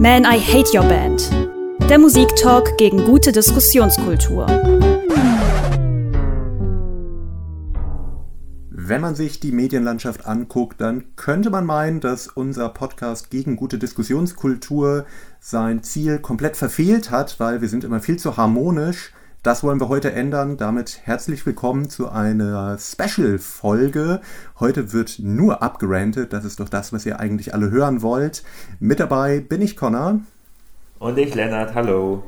Man, I Hate Your Band. Der Musiktalk gegen gute Diskussionskultur. Wenn man sich die Medienlandschaft anguckt, dann könnte man meinen, dass unser Podcast gegen gute Diskussionskultur sein Ziel komplett verfehlt hat, weil wir sind immer viel zu harmonisch. Das wollen wir heute ändern. Damit herzlich willkommen zu einer Special-Folge. Heute wird nur abgerantet. Das ist doch das, was ihr eigentlich alle hören wollt. Mit dabei bin ich, Conor. Und ich, Lennart. Hallo.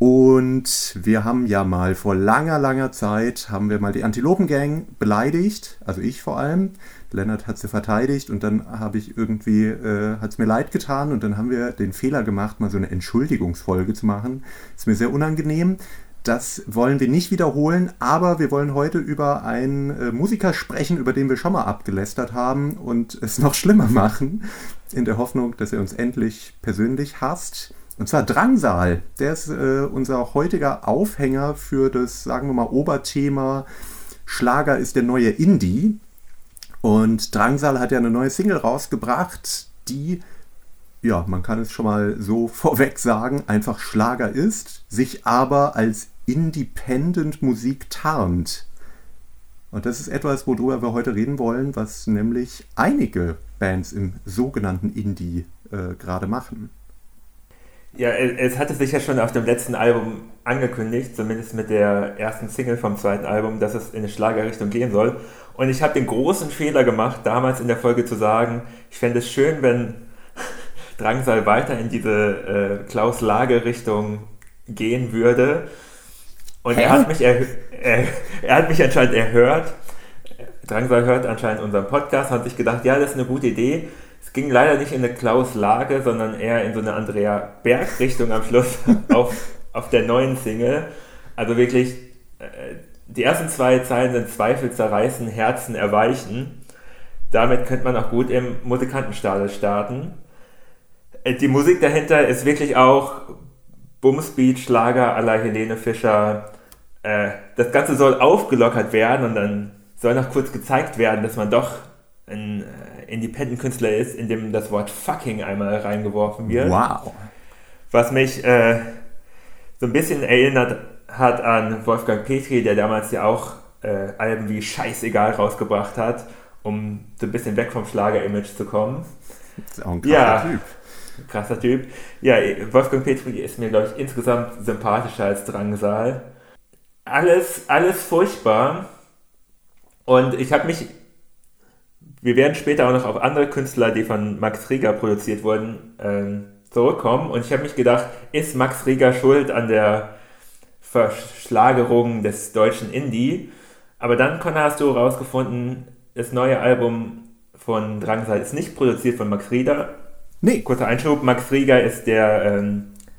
Und wir haben ja mal vor langer Zeit, haben wir mal die Antilopen Gang beleidigt. Also ich vor allem. Lennart hat sie verteidigt und dann habe ich irgendwie, hat es mir leid getan. Und dann haben wir den Fehler gemacht, mal so eine Entschuldigungsfolge zu machen. Ist mir sehr unangenehm. Das wollen wir nicht wiederholen, aber wir wollen heute über einen Musiker sprechen, über den wir schon mal abgelästert haben und es noch schlimmer machen, in der Hoffnung, dass er uns endlich persönlich hasst. Und zwar Drangsal. Der ist unser heutiger Aufhänger für das, sagen wir mal, Oberthema Schlager ist der neue Indie. Und Drangsal hat ja eine neue Single rausgebracht, die, ja, man kann es schon mal so vorweg sagen, einfach Schlager ist, sich aber als Independent-Musik tarnt. Und das ist etwas, worüber wir heute reden wollen, was nämlich einige Bands im sogenannten Indie gerade machen. Ja, es hatte sich ja schon auf dem letzten Album angekündigt, zumindest mit der ersten Single vom zweiten Album, dass es in eine Schlagerrichtung gehen soll. Und ich habe den großen Fehler gemacht, damals in der Folge zu sagen, ich fände es schön, wenn Drangsal weiter in diese Klaus-Lage-Richtung gehen würde. Und er hat mich anscheinend erhört. Drangsal hört anscheinend unseren Podcast, hat sich gedacht, ja, das ist eine gute Idee. Es ging leider nicht in eine Klaus-Lage, sondern eher in so eine Andrea-Berg-Richtung am Schluss auf der neuen Single. Also wirklich, die ersten zwei Zeilen sind Zweifel zerreißen, Herzen erweichen. Damit könnte man auch gut im Musikantenstadel starten. Die Musik dahinter ist wirklich auch Bumsbeat, Schlager à la Helene Fischer. Das Ganze soll aufgelockert werden und dann soll noch kurz gezeigt werden, dass man doch ein Independent-Künstler ist, in dem das Wort fucking einmal reingeworfen wird. Wow. Was mich so ein bisschen erinnert hat an Wolfgang Petry, der damals ja auch Alben wie Scheißegal rausgebracht hat, um so ein bisschen weg vom Schlager-Image zu kommen. Das ist auch ein krasser Typ. Krasser Typ. Ja, Wolfgang Petry ist mir, glaube ich, insgesamt sympathischer als Drangsal. Alles furchtbar. Und ich habe mich... Wir werden später auch noch auf andere Künstler, die von Max Rieger produziert wurden, zurückkommen. Und ich habe mich gedacht, ist Max Rieger schuld an der Verschlagerung des deutschen Indie? Aber dann, Conor, hast du herausgefunden, das neue Album von Drangsal ist nicht produziert von Max Rieger. Nee. Kurzer Einschub, Max Rieger ist der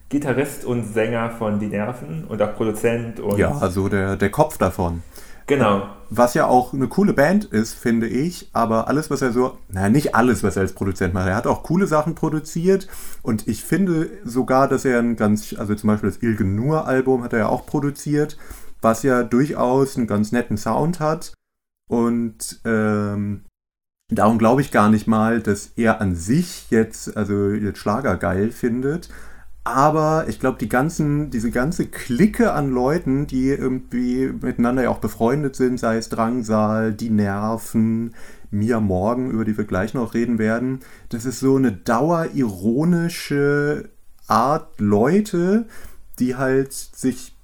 Gitarrist und Sänger von Die Nerven und auch Produzent. Und ja, also der Kopf davon. Genau. Was ja auch eine coole Band ist, finde ich, aber alles, was er so, naja, nicht alles, was er als Produzent macht, er hat auch coole Sachen produziert und ich finde sogar, dass er also zum Beispiel das Ilgen Nur-Album hat er ja auch produziert, was ja durchaus einen ganz netten Sound hat und, darum glaube ich gar nicht mal, dass er an sich jetzt Schlager geil findet. Aber ich glaube, diese ganze Clique an Leuten, die irgendwie miteinander ja auch befreundet sind, sei es Drangsal, Die Nerven, Mia Morgan, über die wir gleich noch reden werden, das ist so eine dauerironische Art Leute, die halt sich...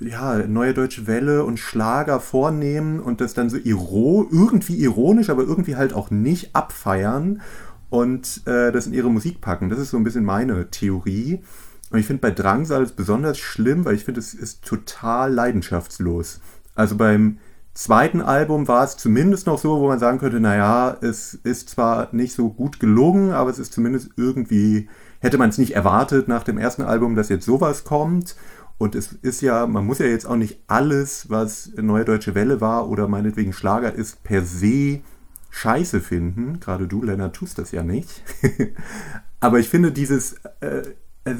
ja, Neue Deutsche Welle und Schlager vornehmen und das dann so irgendwie ironisch, aber irgendwie halt auch nicht abfeiern und das in ihre Musik packen. Das ist so ein bisschen meine Theorie. Und ich finde bei Drangsal ist besonders schlimm, weil ich finde, es ist total leidenschaftslos. Also beim zweiten Album war es zumindest noch so, wo man sagen könnte, naja, es ist zwar nicht so gut gelungen, aber es ist zumindest irgendwie, hätte man es nicht erwartet nach dem ersten Album, dass jetzt sowas kommt. Und es ist ja, man muss ja jetzt auch nicht alles, was Neue Deutsche Welle war oder meinetwegen Schlager ist, per se scheiße finden. Gerade du, Lennart, tust das ja nicht. Aber ich finde es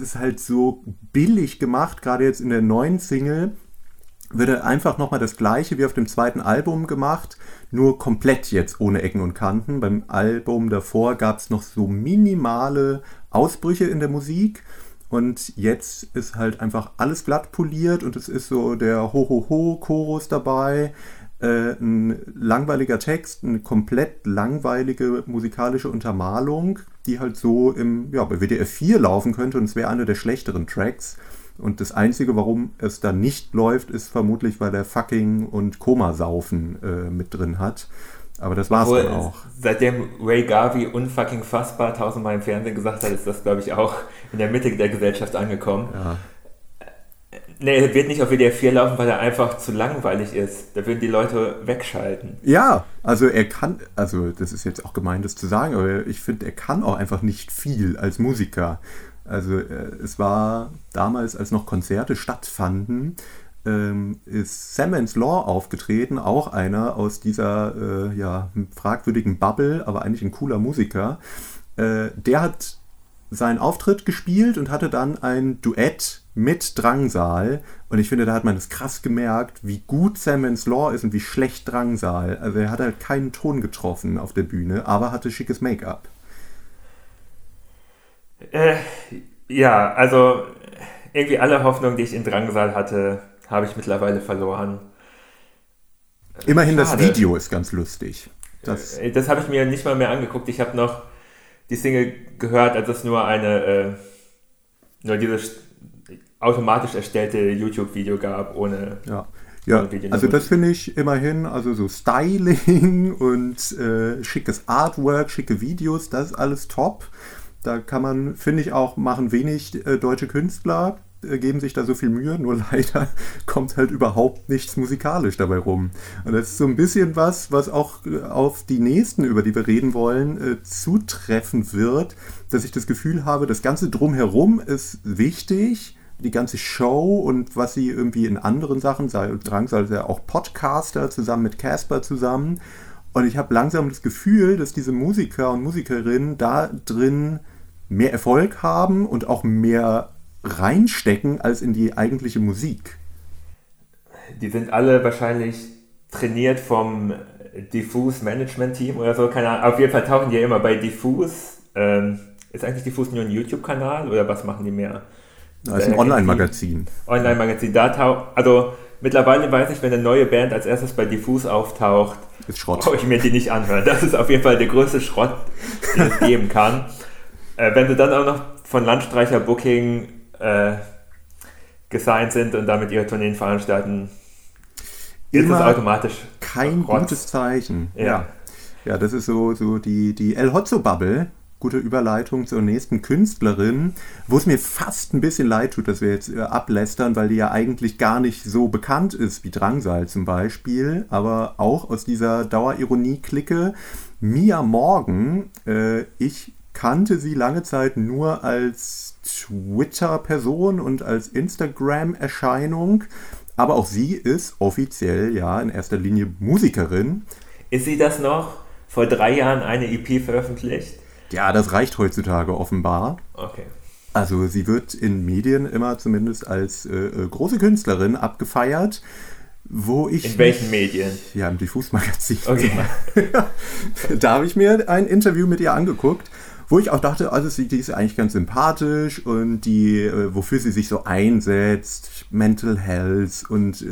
ist halt so billig gemacht, gerade jetzt in der neuen Single, würde einfach nochmal das Gleiche wie auf dem zweiten Album gemacht, nur komplett jetzt ohne Ecken und Kanten. Beim Album davor gab es noch so minimale Ausbrüche in der Musik und jetzt ist halt einfach alles glatt poliert und es ist so der Ho-Ho-Ho-Chorus dabei, ein langweiliger Text, eine komplett langweilige musikalische Untermalung, die halt so bei WDR 4 laufen könnte und es wäre einer der schlechteren Tracks. Und das Einzige, warum es da nicht läuft, ist vermutlich, weil der Fucking und Komasaufen mit drin hat. Aber das war's dann auch. Seitdem Ray Garvey unfucking fassbar 1000-mal im Fernsehen gesagt hat, ist das, glaube ich, auch in der Mitte der Gesellschaft angekommen. Ja. Nee, er wird nicht auf WDR 4 laufen, weil er einfach zu langweilig ist. Da würden die Leute wegschalten. Ja, also das ist jetzt auch gemein, das zu sagen, aber ich finde, er kann auch einfach nicht viel als Musiker. Also es war damals, als noch Konzerte stattfanden, ist Samens Law aufgetreten, auch einer aus dieser fragwürdigen Bubble, aber eigentlich ein cooler Musiker. Der hat seinen Auftritt gespielt und hatte dann ein Duett mit Drangsal. Und ich finde, da hat man das krass gemerkt, wie gut Samens Law ist und wie schlecht Drangsal. Also er hat halt keinen Ton getroffen auf der Bühne, aber hatte schickes Make-up. Ja, also irgendwie alle Hoffnungen, die ich in Drangsal hatte, habe ich mittlerweile verloren. Immerhin schade. Das Video ist ganz lustig. Das habe ich mir nicht mal mehr angeguckt. Ich habe noch die Single gehört, als es nur nur dieses automatisch erstellte YouTube-Video gab, ohne... Ja, also das finde ich immerhin, also so Styling und schickes Artwork, schicke Videos, das ist alles top. Da kann man, finde ich auch, machen wenig deutsche Künstler, geben sich da so viel Mühe, nur leider kommt halt überhaupt nichts musikalisch dabei rum. Und das ist so ein bisschen was auch auf die nächsten, über die wir reden wollen, zutreffen wird, dass ich das Gefühl habe, das ganze Drumherum ist wichtig, die ganze Show und was sie irgendwie in anderen Sachen, Drangsal ist ja auch Podcaster zusammen mit Casper zusammen. Und ich habe langsam das Gefühl, dass diese Musiker und Musikerinnen da drin mehr Erfolg haben und auch mehr reinstecken als in die eigentliche Musik. Die sind alle wahrscheinlich trainiert vom Diffus Management Team oder so, keine Ahnung. Auf jeden Fall tauchen die ja immer bei Diffus. Ist eigentlich Diffus nur ein YouTube-Kanal oder was machen die mehr? Das ist ein Online-Magazin. Online-Magazin, also mittlerweile weiß ich, wenn eine neue Band als erstes bei Diffus auftaucht, ist Schrott. Brauche ich mir die nicht anhören. Das ist auf jeden Fall der größte Schrott, den es geben kann. Wenn sie dann auch noch von Landstreicher Booking gesigned sind und damit ihre Tourneen veranstalten, ist es automatisch kein Schrott. Gutes Zeichen. Ja, das ist so die El Hotzo-Bubble. Gute Überleitung zur nächsten Künstlerin, wo es mir fast ein bisschen leid tut, dass wir jetzt ablästern, weil die ja eigentlich gar nicht so bekannt ist wie Drangsal zum Beispiel, aber auch aus dieser Dauerironie-Clique. Mia Morgan, ich kannte sie lange Zeit nur als Twitter-Person und als Instagram-Erscheinung, aber auch sie ist offiziell ja in erster Linie Musikerin. Ist sie das noch? Vor 3 Jahren eine EP veröffentlicht? Ja, das reicht heutzutage offenbar. Okay. Also sie wird in Medien immer zumindest als große Künstlerin abgefeiert, wo ich... In welchen Medien? Ja, im Diffus-Magazin. Okay. Da habe ich mir ein Interview mit ihr angeguckt, wo ich auch dachte, also die ist eigentlich ganz sympathisch und die, wofür sie sich so einsetzt, Mental Health und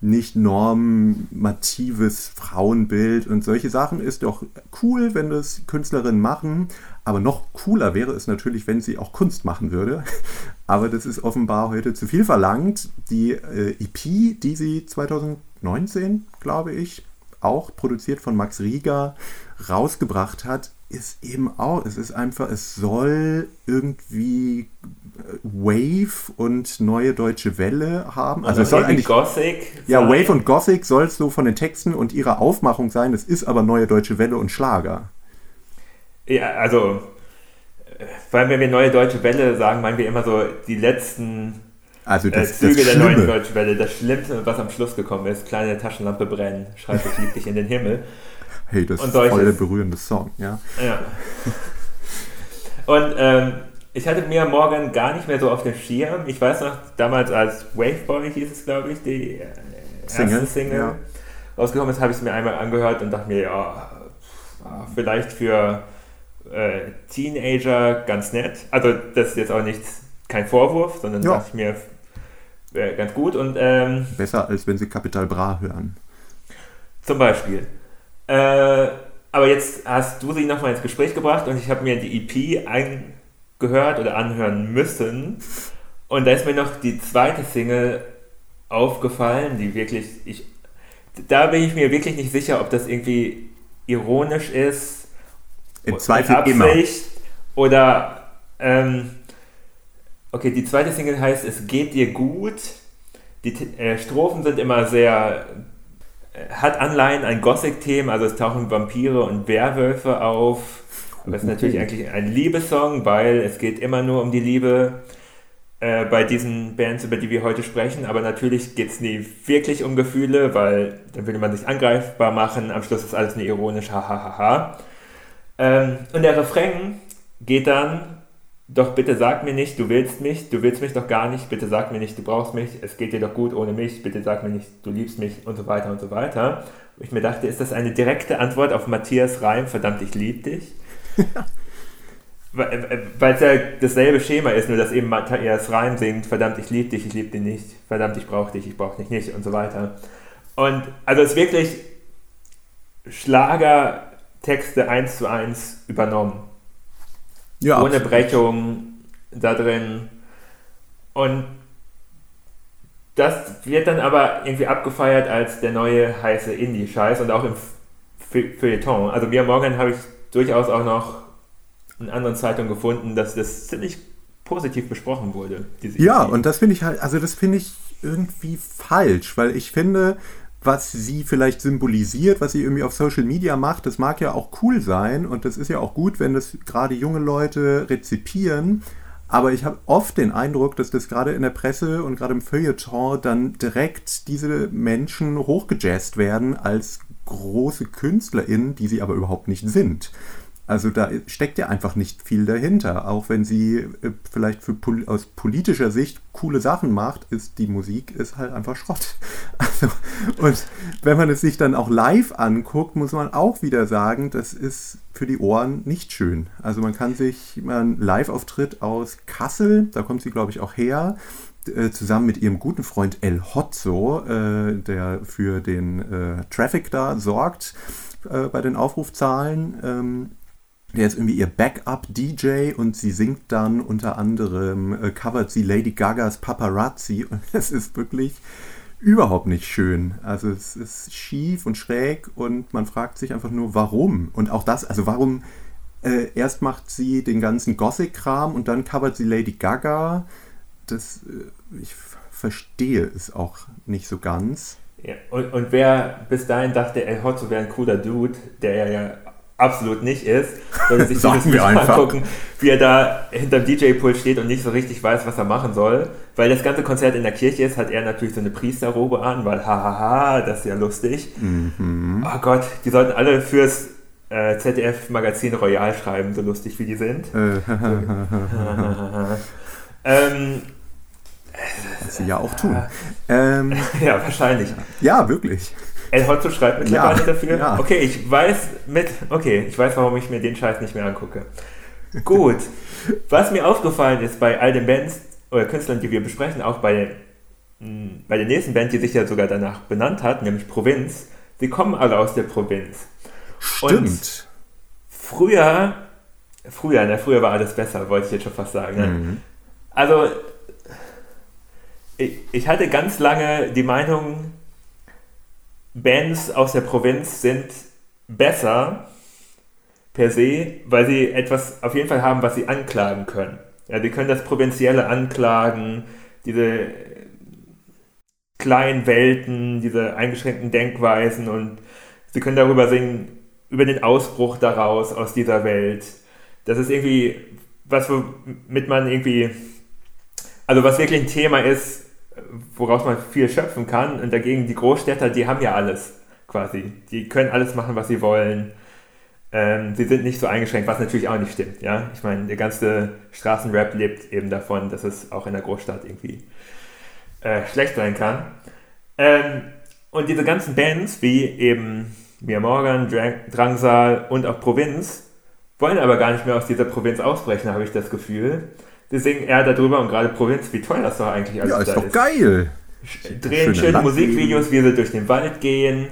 nicht normatives Frauenbild und solche Sachen ist doch cool, wenn das Künstlerinnen machen, aber noch cooler wäre es natürlich, wenn sie auch Kunst machen würde, aber das ist offenbar heute zu viel verlangt. Die EP, die sie 2019, glaube ich, auch produziert von Max Rieger rausgebracht hat, ist eben auch, es ist einfach, es soll irgendwie Wave und neue deutsche Welle haben. Also es soll eigentlich Gothic. Ja, sein. Wave und Gothic soll es so von den Texten und ihrer Aufmachung sein. Es ist aber neue deutsche Welle und Schlager. Ja, also, wenn wir neue deutsche Welle sagen, meinen wir immer so die letzten Züge der neuen deutschen Welle. Das Schlimmste, was am Schluss gekommen ist, kleine Taschenlampe brennen, schreib ich lieb dich in den Himmel. Hey, das ist voll der berührende Song, ja. Und Ich hatte Mia Morgan gar nicht mehr so auf dem Schirm. Ich weiß noch, damals als Waveboy hieß es, glaube ich, die erste Single ja. rausgekommen ist, habe ich es mir einmal angehört und dachte mir, ja, vielleicht für Teenager ganz nett. Also das ist jetzt auch nichts, kein Vorwurf, sondern ja. dachte ich mir, ganz gut. Und, besser, als wenn sie Capital Bra hören. Zum Beispiel. Aber jetzt hast du sie nochmal ins Gespräch gebracht und ich habe mir die EP gehört oder anhören müssen. Und da ist mir noch die zweite Single aufgefallen, die wirklich, da bin ich mir wirklich nicht sicher, ob das irgendwie ironisch ist, im Zweifel immer. Oder, okay, die zweite Single heißt Es geht dir gut. Die Strophen sind immer sehr, hat Anleihen an Gothic-Themen, also es tauchen Vampire und Werwölfe auf. Aber es ist natürlich eigentlich ein Liebessong, weil es geht immer nur um die Liebe bei diesen Bands, über die wir heute sprechen. Aber natürlich geht es nie wirklich um Gefühle, weil dann will man sich angreifbar machen. Am Schluss ist alles nur ironisch, hahaha. Und der Refrain geht dann, doch bitte sag mir nicht, du willst mich doch gar nicht, bitte sag mir nicht, du brauchst mich, es geht dir doch gut ohne mich, bitte sag mir nicht, du liebst mich und so weiter und so weiter. Und ich mir dachte, ist das eine direkte Antwort auf Matthias Reim, verdammt, ich lieb dich? Weil es ja dasselbe Schema ist, nur dass eben Matthias Reim singt, verdammt, ich lieb dich, ich lieb dich nicht, verdammt, ich brauch dich nicht und so weiter. Und also es ist wirklich Schlagertexte 1:1 übernommen. Ja, ohne absolut. Brechung da drin. Und das wird dann aber irgendwie abgefeiert als der neue heiße Indie-Scheiß und auch im Feuilleton. Also Mia Morgan habe ich durchaus auch noch in anderen Zeitungen gefunden, dass das ziemlich positiv besprochen wurde. Ja, und das finde ich halt, also das finde ich irgendwie falsch, weil ich finde, was sie vielleicht symbolisiert, was sie irgendwie auf Social Media macht, das mag ja auch cool sein und das ist ja auch gut, wenn das gerade junge Leute rezipieren, aber ich habe oft den Eindruck, dass das gerade in der Presse und gerade im Feuilleton dann direkt diese Menschen hochgejazzt werden als große KünstlerInnen, die sie aber überhaupt nicht sind. Also da steckt ja einfach nicht viel dahinter. Auch wenn sie vielleicht aus politischer Sicht coole Sachen macht, ist die Musik ist halt einfach Schrott. Also, und wenn man es sich dann auch live anguckt, muss man auch wieder sagen, das ist für die Ohren nicht schön. Also man kann sich einen Live-Auftritt aus Kassel, da kommt sie glaube ich auch her, zusammen mit ihrem guten Freund El Hotzo, der für den Traffic da sorgt bei den Aufrufzahlen, der ist irgendwie ihr Backup-DJ und sie singt dann unter anderem, covert sie Lady Gagas Paparazzi und es ist wirklich überhaupt nicht schön. Also es ist schief und schräg und man fragt sich einfach nur, warum? Und auch das, also warum erst macht sie den ganzen Gothic-Kram und dann covert sie Lady Gaga? Das, ich verstehe es auch nicht so ganz. Ja, und wer bis dahin dachte, El Hotzo wäre ein cooler Dude, der ja absolut nicht ist, sollte sich das nicht angucken, wie er da hinterm DJ-Pult steht und nicht so richtig weiß, was er machen soll. Weil das ganze Konzert in der Kirche ist, hat er natürlich so eine Priesterrobe an, weil hahaha, das ist ja lustig. Mhm. Oh Gott, die sollten alle fürs ZDF-Magazin Royale schreiben, so lustig wie die sind. Was sie ja auch tun. Ja, wahrscheinlich. Ja, wirklich. El Hotzo schreibt mittlerweile ja, dafür. Ja. Okay, ich weiß, warum ich mir den Scheiß nicht mehr angucke. Gut. Was mir aufgefallen ist bei all den Bands oder Künstlern, die wir besprechen, auch bei der nächsten Band, die sich ja sogar danach benannt hat, nämlich Provinz, sie kommen alle aus der Provinz. Stimmt. Und früher war alles besser, wollte ich jetzt schon fast sagen. Ne? Mhm. Also, ich hatte ganz lange die Meinung, Bands aus der Provinz sind besser per se, weil sie etwas auf jeden Fall haben, was sie anklagen können. Ja, die können das Provinzielle anklagen, diese kleinen Welten, diese eingeschränkten Denkweisen und sie können darüber singen, über den Ausbruch daraus aus dieser Welt. Das ist irgendwie was, womit man irgendwie, also was wirklich ein Thema ist, woraus man viel schöpfen kann und dagegen die Großstädter, die haben ja alles quasi. Die können alles machen, was sie wollen. Sie sind nicht so eingeschränkt, was natürlich auch nicht stimmt. Ja? Ich meine, der ganze Straßenrap lebt eben davon, dass es auch in der Großstadt irgendwie schlecht sein kann. Und diese ganzen Bands, wie eben Mia Morgan, Drangsal und auch Provinz, wollen aber gar nicht mehr aus dieser Provinz ausbrechen, habe ich das Gefühl. Sie singen eher darüber, und gerade Provinz, wie toll das doch eigentlich alles ist. Ja, ist doch geil. Drehen schöne Musikvideos, wie sie durch den Wald gehen,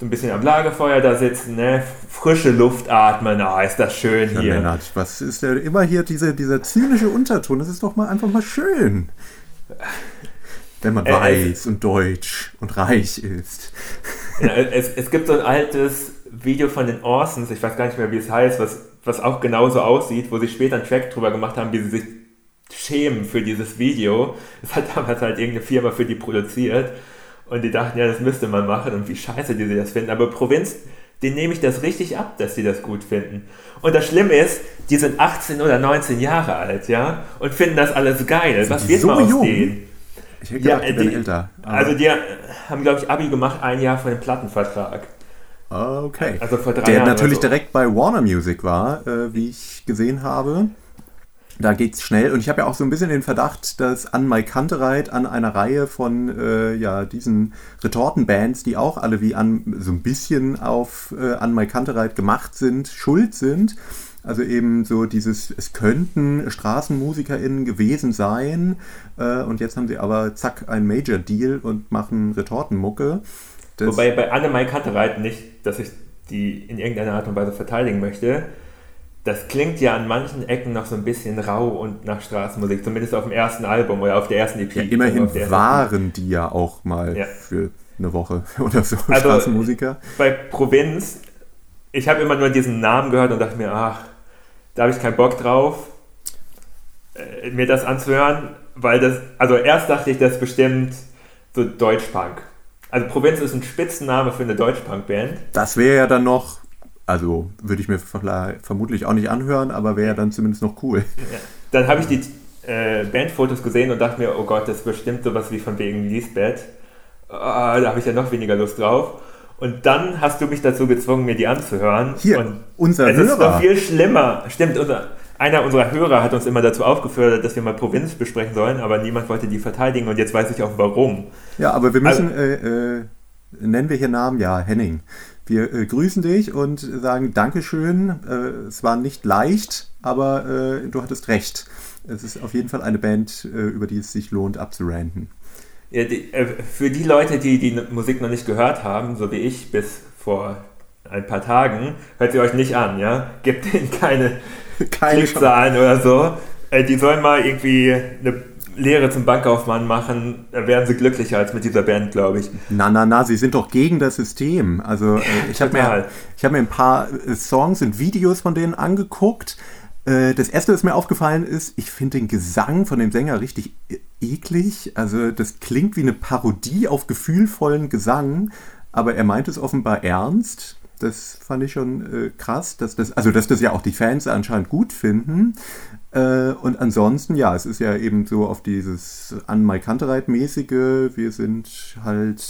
so ein bisschen am Lagerfeuer da sitzen, ne? Frische Luft atmen, ah, ist das schön hier. Lennart, was ist denn immer hier dieser zynische Unterton? Das ist doch mal einfach mal schön. Wenn man weiß und deutsch und reich ist. Ja, es gibt so ein altes Video von den Orsons, ich weiß gar nicht mehr, wie es heißt, was auch genauso aussieht, wo sie später einen Track drüber gemacht haben, wie sie sich schämen für dieses Video. Das hat damals halt irgendeine Firma für die produziert. Und die dachten, ja, das müsste man machen, und wie scheiße die das finden. Aber Provinz, denen nehme ich das richtig ab, dass die das gut finden. Und das Schlimme ist, die sind 18 oder 19 Jahre alt, ja, und finden das alles geil. Was wird mal aus denen? Ich hätte gedacht, die werden älter. Also die haben, glaube ich, Abi gemacht, ein Jahr vor dem Plattenvertrag. Okay. Also vor 3 Jahren. Der natürlich direkt bei Warner Music war, wie ich gesehen habe. Da geht's schnell, und ich habe ja auch so ein bisschen den Verdacht, dass AnnenMayKantereit an einer Reihe von diesen Retortenbands, die auch alle wie so ein bisschen auf AnnenMayKantereit gemacht sind, schuld sind. Also eben so dieses, es könnten StraßenmusikerInnen gewesen sein, und jetzt haben sie aber zack einen Major-Deal und machen Retortenmucke. Wobei bei AnnenMayKantereit nicht, dass ich die in irgendeiner Art und Weise verteidigen möchte. Das klingt ja an manchen Ecken noch so ein bisschen rau und nach Straßenmusik, zumindest auf dem ersten Album oder auf der ersten EP. Ja, immerhin waren die ja auch mal für eine Woche oder so, also Straßenmusiker. Bei Provinz, ich habe immer nur diesen Namen gehört und dachte mir, ach, da habe ich keinen Bock drauf, mir das anzuhören, weil das, also erst dachte ich, das ist bestimmt so Deutschpunk. Also Provinz ist ein Spitzenname für eine Deutschpunk-Band. Das wäre ja dann noch... Also würde ich mir vermutlich auch nicht anhören, aber wäre ja dann zumindest noch cool. Ja. Dann habe ich die Bandfotos gesehen und dachte mir, oh Gott, das ist bestimmt sowas wie von wegen Lisbeth. Oh, da habe ich ja noch weniger Lust drauf. Und dann hast du mich dazu gezwungen, mir die anzuhören. Hier, und unser Hörer. Es ist noch viel schlimmer. Stimmt, einer unserer Hörer hat uns immer dazu aufgefordert, dass wir mal Provinz besprechen sollen, aber niemand wollte die verteidigen, und jetzt weiß ich auch warum. Ja, aber wir müssen, nennen wir hier Namen, ja, Henning. Wir grüßen dich und sagen Dankeschön. Es war nicht leicht, aber du hattest recht. Es ist auf jeden Fall eine Band, über die es sich lohnt, abzuranten. Ja, für die Leute, die die Musik noch nicht gehört haben, so wie ich bis vor ein paar Tagen, hört sie euch nicht an, ja? Gebt denen keine Klickzahlen oder so. Die sollen mal irgendwie eine Lehre zum Bankkaufmann machen, da wären sie glücklicher als mit dieser Band, glaube ich. Na, sie sind doch gegen das System. Also ich hab mir ein paar Songs und Videos von denen angeguckt. Das erste, was mir aufgefallen ist, ich finde den Gesang von dem Sänger richtig eklig. Also das klingt wie eine Parodie auf gefühlvollen Gesang, aber er meint es offenbar ernst. Das fand ich schon krass, dass das ja auch die Fans anscheinend gut finden. Und ansonsten, ja, es ist ja eben so auf dieses AnnenMayKantereit-mäßige, wir sind halt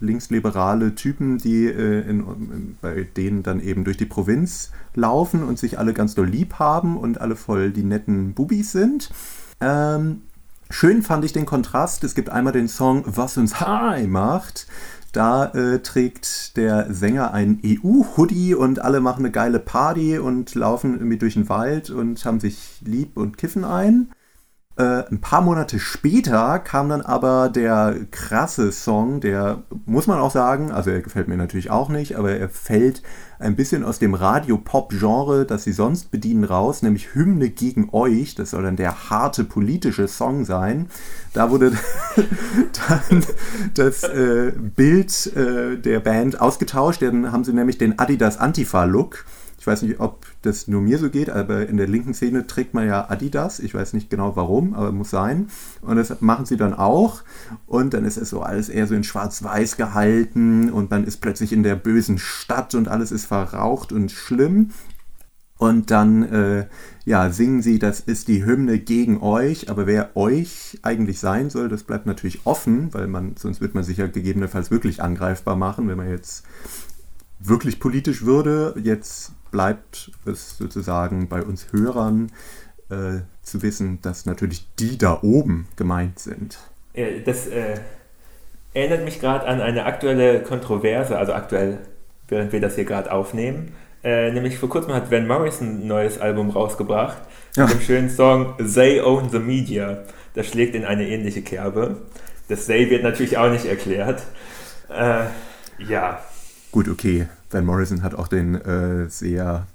linksliberale Typen, die bei denen dann eben durch die Provinz laufen und sich alle ganz doll lieb haben und alle voll die netten Bubis sind. Schön fand ich den Kontrast, es gibt einmal den Song Was uns high macht. Da trägt der Sänger einen EU-Hoodie und alle machen eine geile Party und laufen irgendwie durch den Wald und haben sich lieb und kiffen ein. Ein paar Monate später kam dann aber der krasse Song, der, muss man auch sagen, also er gefällt mir natürlich auch nicht, aber er fällt ein bisschen aus dem Radio-Pop-Genre, das sie sonst bedienen, raus, nämlich Hymne gegen euch. Das soll dann der harte politische Song sein. Da wurde dann das Bild der Band ausgetauscht. Dann haben sie nämlich den Adidas-Antifa-Look. Ich weiß nicht, ob das nur mir so geht, aber in der linken Szene trägt man ja Adidas. Ich weiß nicht genau warum, aber muss sein. Und das machen sie dann auch. Und dann ist es so alles eher so in schwarz-weiß gehalten. Und man ist plötzlich in der bösen Stadt und alles ist verraucht und schlimm. Und dann singen sie, das ist die Hymne gegen euch. Aber wer euch eigentlich sein soll, das bleibt natürlich offen, weil sonst wird man sich ja gegebenenfalls wirklich angreifbar machen, wenn man jetzt wirklich politisch würde. Jetzt bleibt es sozusagen bei uns Hörern zu wissen, dass natürlich die da oben gemeint sind. Das erinnert mich gerade an eine aktuelle Kontroverse, also aktuell, während wir das hier gerade aufnehmen. Nämlich vor kurzem hat Van Morrison ein neues Album rausgebracht mit dem schönen Song They Own the Media. Das schlägt in eine ähnliche Kerbe. Das They wird natürlich auch nicht erklärt. Ja. Gut, okay. Van Morrison hat auch den sehr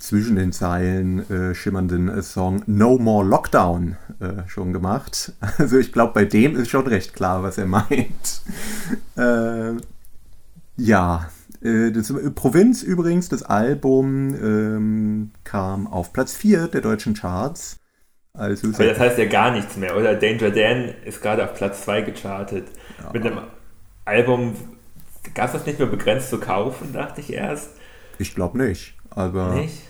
zwischen den Zeilen schimmernden Song No More Lockdown schon gemacht. Also ich glaube, bei dem ist schon recht klar, was er meint. Ja. Das Provinz übrigens, das Album kam auf Platz 4 der deutschen Charts. Also aber das heißt ja gar nichts mehr, oder? Danger Dan ist gerade auf Platz 2 gechartet. Ja. Mit einem Album gab es das nicht mehr begrenzt zu kaufen, dachte ich erst. Ich glaube nicht. Aber nicht?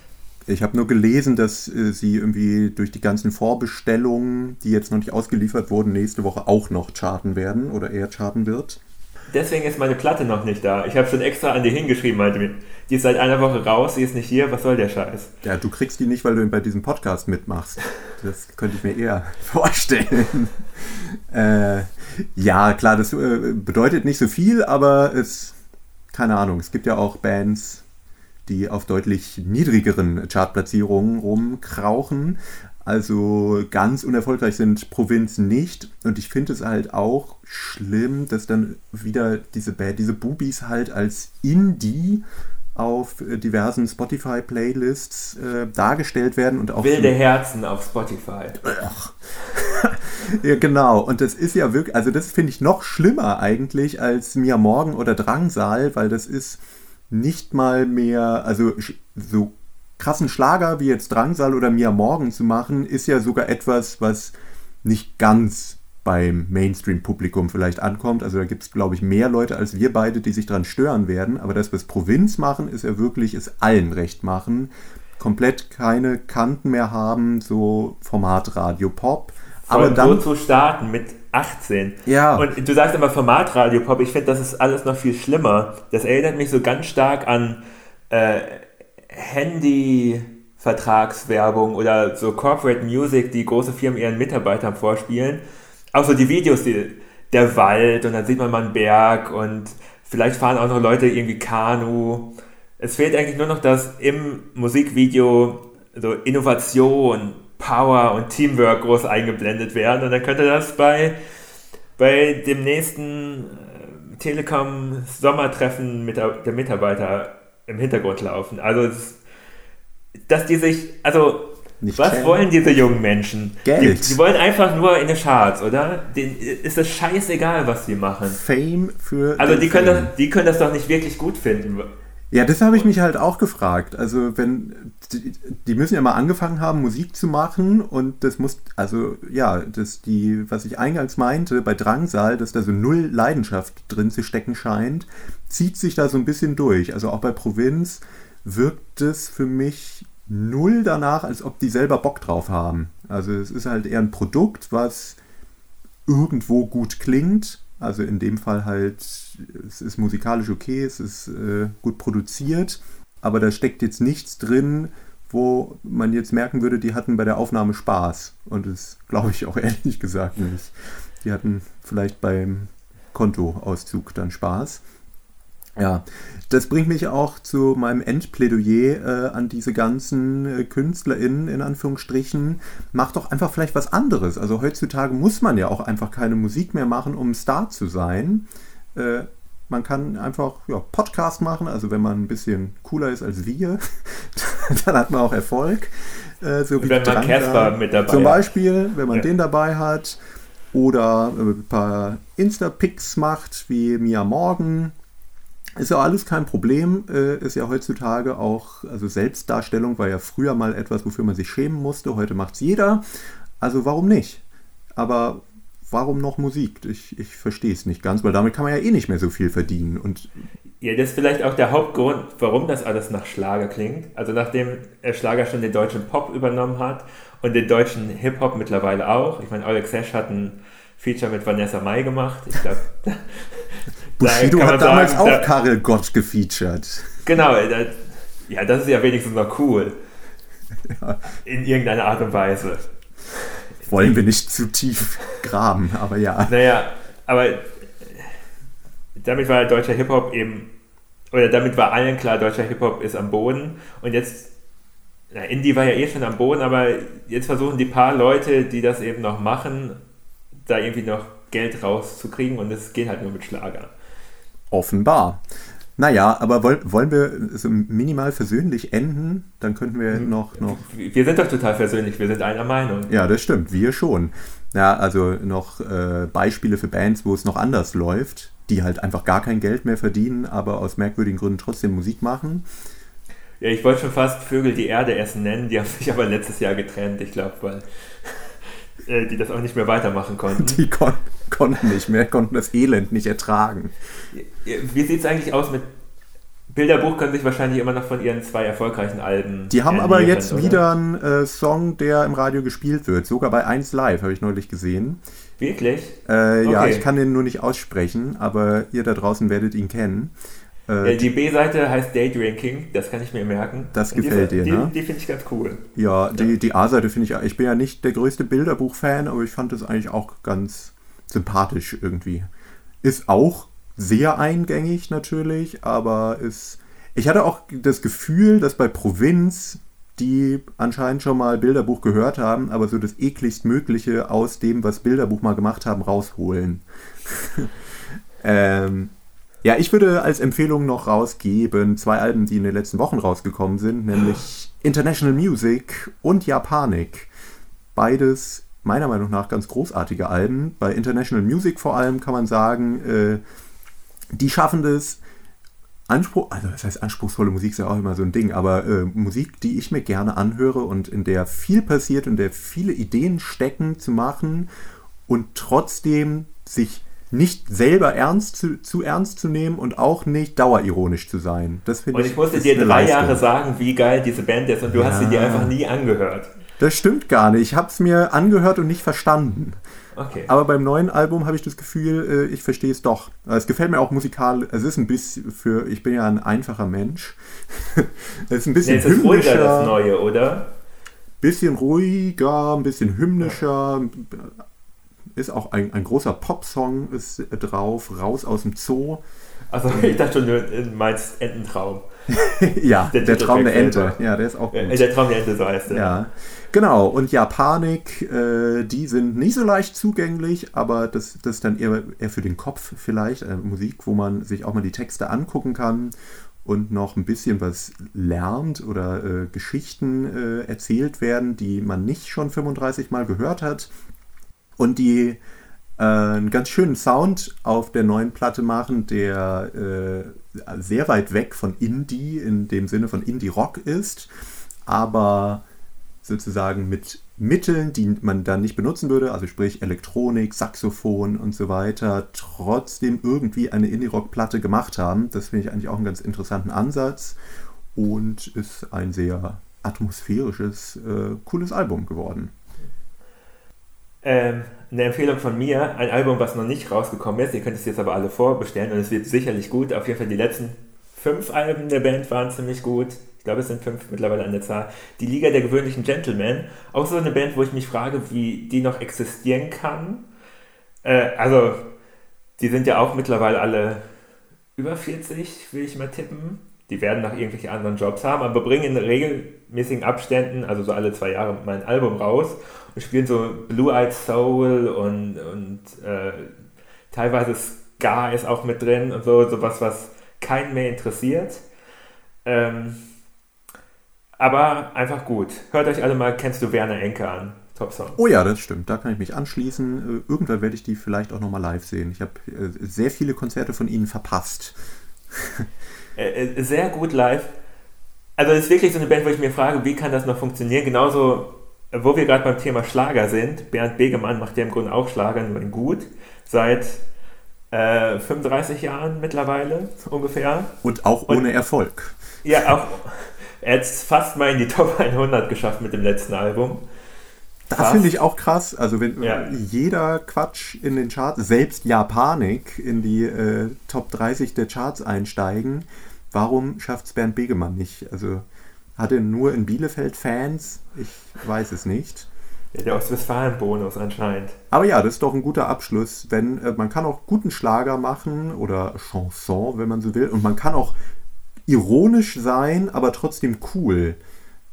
Ich habe nur gelesen, dass sie irgendwie durch die ganzen Vorbestellungen, die jetzt noch nicht ausgeliefert wurden, nächste Woche auch noch charten werden oder eher charten wird. Deswegen ist meine Platte noch nicht da. Ich habe schon extra an die hingeschrieben, meinte mir. Die ist seit einer Woche raus, die ist nicht hier, was soll der Scheiß? Ja, du kriegst die nicht, weil du bei diesem Podcast mitmachst. Das könnte ich mir eher vorstellen. Ja, klar, das bedeutet nicht so viel, aber es, keine Ahnung, es gibt ja auch Bands, die auf deutlich niedrigeren Chartplatzierungen rumkrauchen. Also ganz unerfolgreich sind Provinz nicht. Und ich finde es halt auch schlimm, dass dann wieder diese Band, diese Bubis halt als Indie auf diversen Spotify-Playlists dargestellt werden. Und auch wilde Herzen auf Spotify. Ja, genau. Und das ist ja wirklich, also das finde ich noch schlimmer eigentlich als Mia Morgan oder Drangsal, weil das ist nicht mal mehr, also so krassen Schlager wie jetzt Drangsal oder Mia Morgan zu machen, ist ja sogar etwas, was nicht ganz beim Mainstream-Publikum vielleicht ankommt. Also da gibt es, glaube ich, mehr Leute als wir beide, die sich dran stören werden. Aber das, was Provinz machen, ist ja wirklich, es allen recht machen. Komplett keine Kanten mehr haben, so Format Radio-Pop. Aber dann so zu starten mit 18. Ja. Und du sagst immer Format Radio-Pop. Ich finde, das ist alles noch viel schlimmer. Das erinnert mich so ganz stark an Handy-Vertragswerbung oder so Corporate Music, die große Firmen ihren Mitarbeitern vorspielen. Auch so die Videos, der Wald und dann sieht man mal einen Berg und vielleicht fahren auch noch Leute irgendwie Kanu. Es fehlt eigentlich nur noch, dass im Musikvideo so Innovation, Power und Teamwork groß eingeblendet werden und dann könnte das bei dem nächsten Telekom-Sommertreffen mit der Mitarbeiter im Hintergrund laufen. Also, dass die sich, also, nicht was kennen. Wollen diese jungen Menschen? Geld. Die wollen einfach nur in den Charts, oder? Denen ist es scheißegal, was die machen. Fame für. Also, die können das doch nicht wirklich gut finden. Ja, das habe ich mich halt auch gefragt. Also, wenn die müssen ja mal angefangen haben, Musik zu machen und das muss, also, ja, dass die, was ich eingangs meinte, bei Drangsal, dass da so null Leidenschaft drin zu stecken scheint, zieht sich da so ein bisschen durch. Also, auch bei Provinz wirkt es für mich null danach, als ob die selber Bock drauf haben. Also, es ist halt eher ein Produkt, was irgendwo gut klingt. Also in dem Fall halt, es ist musikalisch okay, es ist gut produziert, aber da steckt jetzt nichts drin, wo man jetzt merken würde, die hatten bei der Aufnahme Spaß. Und das glaube ich auch ehrlich gesagt nicht. Die hatten vielleicht beim Kontoauszug dann Spaß. Ja, das bringt mich auch zu meinem Endplädoyer an diese ganzen KünstlerInnen, in Anführungsstrichen. Macht doch einfach vielleicht was anderes. Also heutzutage muss man ja auch einfach keine Musik mehr machen, um Star zu sein. Man kann einfach Podcast machen, also wenn man ein bisschen cooler ist als wir, dann hat man auch Erfolg. So wie wenn man Casper mit dabei hat. Zum Beispiel, wenn man den dabei hat. Oder ein paar Insta-Pics macht, wie Mia Morgan. Ist ja alles kein Problem, ist ja heutzutage auch, also Selbstdarstellung war ja früher mal etwas, wofür man sich schämen musste, heute macht's jeder, also warum nicht? Aber warum noch Musik? Ich verstehe es nicht ganz, weil damit kann man ja eh nicht mehr so viel verdienen. Und ja, das ist vielleicht auch der Hauptgrund, warum das alles nach Schlager klingt, also nachdem Schlager schon den deutschen Pop übernommen hat und den deutschen Hip-Hop mittlerweile auch. Ich meine, Alex Hesch hat ein Feature mit Vanessa Mai gemacht, ich glaube... Bushido hat damals auch Karel Gott gefeatured. Genau, Ja, das ist ja wenigstens noch cool. Ja. In irgendeiner Art und Weise. Wollen wir nicht zu tief graben, aber ja. Naja, aber damit war deutscher Hip-Hop eben, oder damit war allen klar, deutscher Hip-Hop ist am Boden. Und jetzt, na, Indie war ja eh schon am Boden, aber jetzt versuchen die paar Leute, die das eben noch machen, da irgendwie noch Geld rauszukriegen, und es geht halt nur mit Schlager. Offenbar. Naja, aber wollen wir so minimal versöhnlich enden? Dann könnten wir noch... Wir sind doch total versöhnlich, wir sind einer Meinung. Ja, das stimmt, wir schon. Ja, also noch Beispiele für Bands, wo es noch anders läuft, die halt einfach gar kein Geld mehr verdienen, aber aus merkwürdigen Gründen trotzdem Musik machen. Ja, ich wollte schon fast Vögel die Erde essen nennen, die haben sich aber letztes Jahr getrennt, ich glaube, weil... die das auch nicht mehr weitermachen konnten. Die konnten nicht mehr, konnten das Elend nicht ertragen. Wie sieht es eigentlich aus mit... Bilderbuch können sich wahrscheinlich immer noch von ihren 2 erfolgreichen Alben... Die haben aber jetzt oder? Wieder einen Song, der im Radio gespielt wird. Sogar bei 1 Live, habe ich neulich gesehen. Wirklich? Okay. Ja, ich kann den nur nicht aussprechen, aber ihr da draußen werdet ihn kennen. Die B-Seite heißt Daydrinking, das kann ich mir merken. Das gefällt dir, ne? Die finde ich ganz cool. Ja, die A-Seite finde ich, ich bin ja nicht der größte Bilderbuch-Fan, aber ich fand das eigentlich auch ganz sympathisch irgendwie. Ist auch sehr eingängig natürlich, aber ich hatte auch das Gefühl, dass bei Provinz, die anscheinend schon mal Bilderbuch gehört haben, aber so das ekligst Mögliche aus dem, was Bilderbuch mal gemacht haben, rausholen. Ja, ich würde als Empfehlung noch rausgeben 2 Alben, die in den letzten Wochen rausgekommen sind, nämlich International Music und Japanik. Beides meiner Meinung nach ganz großartige Alben. Bei International Music vor allem kann man sagen, die schaffen das anspruchsvolle Musik ist ja auch immer so ein Ding, aber Musik, die ich mir gerne anhöre und in der viel passiert, in der viele Ideen stecken, zu machen und trotzdem sich nicht selber ernst zu nehmen und auch nicht dauerironisch zu sein. Das finde ich. Und ich musste dir 3 Leistung. Jahre sagen, wie geil diese Band ist, und du hast sie dir einfach nie angehört. Das stimmt gar nicht. Ich habe es mir angehört und nicht verstanden. Okay. Aber beim neuen Album habe ich das Gefühl, ich verstehe es doch. Es gefällt mir auch musikalisch. Es ist ein bisschen ich bin ja ein einfacher Mensch. Es ist ein bisschen hymnischer. Ist das Neue, oder? Bisschen ruhiger, ein bisschen hymnischer. Ja. Ist auch ein großer Popsong ist drauf, raus aus dem Zoo. Also ich dachte schon, du meinst Ententraum. Ja, der Traum der Ente. Ja, der ist auch gut. Der Traum der Ente, so heißt der. Ja. Genau, und Japanik, die sind nicht so leicht zugänglich, aber das ist dann eher für den Kopf vielleicht, Musik, wo man sich auch mal die Texte angucken kann und noch ein bisschen was lernt oder Geschichten erzählt werden, die man nicht schon 35 Mal gehört hat. Und die einen ganz schönen Sound auf der neuen Platte machen, der sehr weit weg von Indie, in dem Sinne von Indie-Rock ist, aber sozusagen mit Mitteln, die man dann nicht benutzen würde, also sprich Elektronik, Saxophon und so weiter, trotzdem irgendwie eine Indie-Rock-Platte gemacht haben. Das finde ich eigentlich auch einen ganz interessanten Ansatz und ist ein sehr atmosphärisches, cooles Album geworden. Eine Empfehlung von mir, ein Album, was noch nicht rausgekommen ist, ihr könnt es jetzt aber alle vorbestellen und es wird sicherlich gut. Auf jeden Fall die letzten 5 Alben der Band waren ziemlich gut. Ich glaube, es sind 5 mittlerweile an der Zahl. Die Liga der gewöhnlichen Gentlemen, auch so eine Band, wo ich mich frage, wie die noch existieren kann. Also, die sind ja auch mittlerweile alle über 40, will ich mal tippen. Die werden noch irgendwelche anderen Jobs haben, aber bringen in regelmäßigen Abständen, also so alle 2 Jahre, mein Album raus. Wir spielen so Blue-Eyed Soul und teilweise Ska ist auch mit drin und sowas, was keinen mehr interessiert. Aber einfach gut. Hört euch alle mal, kennst du Werner Enke an? Top Song. Oh ja, das stimmt. Da kann ich mich anschließen. Irgendwann werde ich die vielleicht auch nochmal live sehen. Ich habe sehr viele Konzerte von ihnen verpasst. Sehr gut live. Also es ist wirklich so eine Band, wo ich mir frage, wie kann das noch funktionieren? Genauso... Wo wir gerade beim Thema Schlager sind, Bernd Begemann macht ja im Grunde auch Schlager, nur in gut, seit 35 Jahren mittlerweile ungefähr. Und auch ohne Erfolg. Ja, auch. Er hat es fast mal in die Top 100 geschafft mit dem letzten Album. Das finde ich auch krass. Also wenn jeder Quatsch in den Charts, selbst Japanik, in die Top 30 der Charts einsteigen, Warum schafft es Bernd Begemann nicht? Also hat er nur in Bielefeld Fans? Ich weiß es nicht. Der Ostwestfalen-Bonus anscheinend. Aber ja, das ist doch ein guter Abschluss. Wenn man kann auch guten Schlager machen oder Chanson, wenn man so will. Und man kann auch ironisch sein, aber trotzdem cool.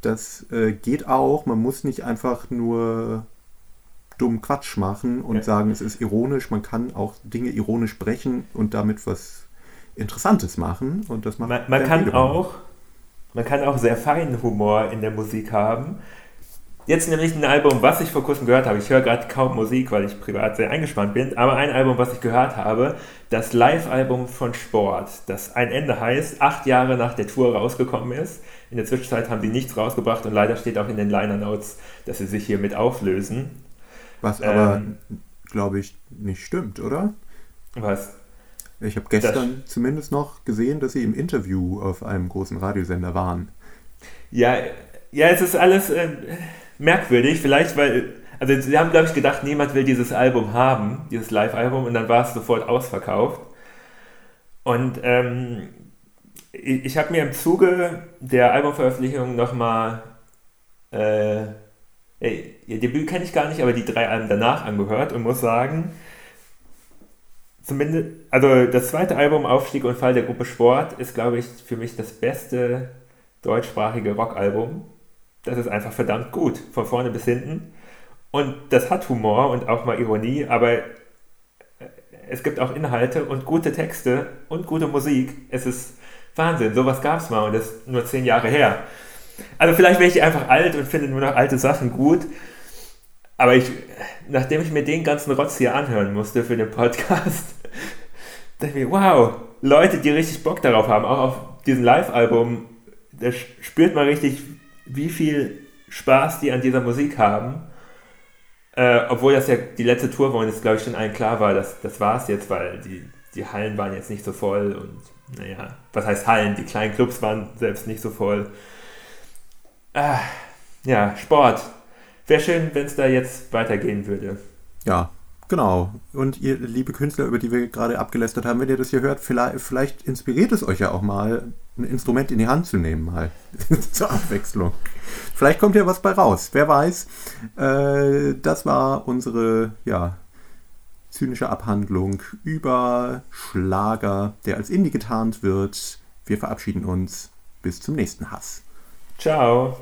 Das geht auch. Man muss nicht einfach nur dummen Quatsch machen und sagen, es ist ironisch. Man kann auch Dinge ironisch brechen und damit was Interessantes machen. Und das macht man kann auch sehr feinen Humor in der Musik haben. Jetzt nämlich ein Album, was ich vor kurzem gehört habe. Ich höre gerade kaum Musik, weil ich privat sehr eingespannt bin. Aber ein Album, was ich gehört habe, das Live-Album von Sport, das Ein Ende heißt, 8 Jahre nach der Tour rausgekommen ist. In der Zwischenzeit haben die nichts rausgebracht und leider steht auch in den Liner Notes, dass sie sich hier mit auflösen. Was aber, glaube ich, nicht stimmt, oder? Was? Ich habe gestern zumindest noch gesehen, dass sie im Interview auf einem großen Radiosender waren. Ja, es ist alles... merkwürdig, vielleicht, weil, also sie haben, glaube ich, gedacht, niemand will dieses Album haben, dieses Live-Album, und dann war es sofort ausverkauft. Und ich habe mir im Zuge der Albumveröffentlichung nochmal, ihr Debüt kenne ich gar nicht, aber die 3 Alben danach angehört und muss sagen, zumindest, also das 2. Album, Aufstieg und Fall der Gruppe Sport, ist, glaube ich, für mich das beste deutschsprachige Rockalbum. Das ist einfach verdammt gut, von vorne bis hinten. Und das hat Humor und auch mal Ironie, aber es gibt auch Inhalte und gute Texte und gute Musik. Es ist Wahnsinn, sowas gab es mal und das ist nur 10 Jahre her. Also vielleicht wäre ich einfach alt und finde nur noch alte Sachen gut, aber nachdem ich mir den ganzen Rotz hier anhören musste für den Podcast, dachte ich mir, wow, Leute, die richtig Bock darauf haben, auch auf diesem Live-Album, da spürt man richtig, wie viel Spaß die an dieser Musik haben, obwohl das ja die letzte Tour war und es, glaube ich, schon allen klar war, dass das war es jetzt, weil die Hallen waren jetzt nicht so voll und naja, was heißt Hallen? Die kleinen Clubs waren selbst nicht so voll. Ja, Sport. Wäre schön, wenn es da jetzt weitergehen würde. Ja, genau. Und ihr, liebe Künstler, über die wir gerade abgelästert haben, wenn ihr das hier hört, vielleicht inspiriert es euch ja auch mal, ein Instrument in die Hand zu nehmen, mal zur Abwechslung. Vielleicht kommt ja was bei raus, wer weiß. Das war unsere zynische Abhandlung über Schlager, der als Indie getarnt wird. Wir verabschieden uns. Bis zum nächsten Hass. Ciao.